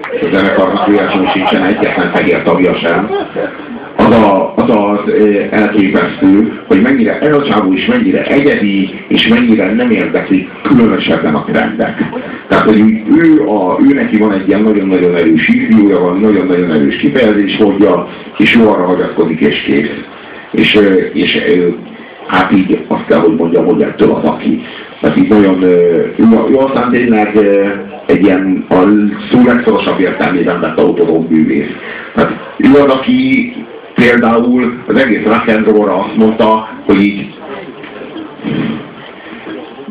a zenekarnak véletlenül sincsen egyetlen fehér tagja sem. Az elképesztő, hogy mennyire elcsávú és mennyire egyedi, és mennyire nem érdekli különösebben a trendek. Tehát, hogy neki van egy ilyen nagyon-nagyon erős ifjúja, van nagyon-nagyon erős kifejezés fogja, és jó arra hagyatkozik, és kész. És hát így azt kell, hogy mondjam, hogy ettől az aki. Tehát így nagyon jó, aztán tényleg egy ilyen a szó legszorosabb értelmében vett autonóm művész. Tehát jó az, aki például az egész rock'n'rollra azt mondta, hogy így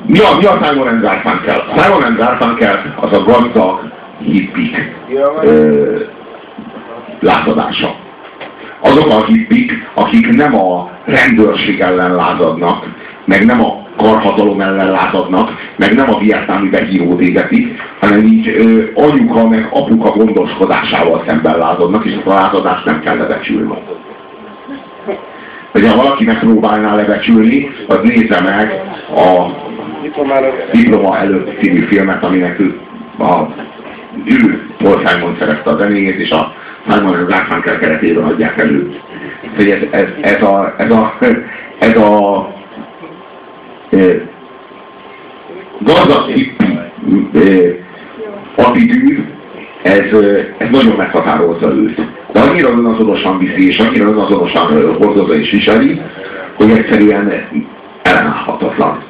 mi a Simon & Garfunkel? Simon & Garfunkel az a gazdag hippik lázadása. Azok a hippik, akik nem a rendőrség ellen lázadnak, meg nem a karhatalom ellen lázadnak, meg nem a vietnámi behírót égetik, hanem így anyuka meg apuka gondoskodásával szemben lázadnak, és a lázadást nem kell lebecsülni. De ha valakinek próbálná lebecsülni, az nézze meg a Diploma előtt című filmet, aminek Paul Simon szerezte a zenéjét, és a Simon & Garfunkel keretében adják elő. Ez a gazdag hippi attitűd, ez nagyon meghatározza őt. De annyira önazonosan viszi, és annyira önazonosan hordozza és viseli, hogy egyszerűen ellenállhatatlan.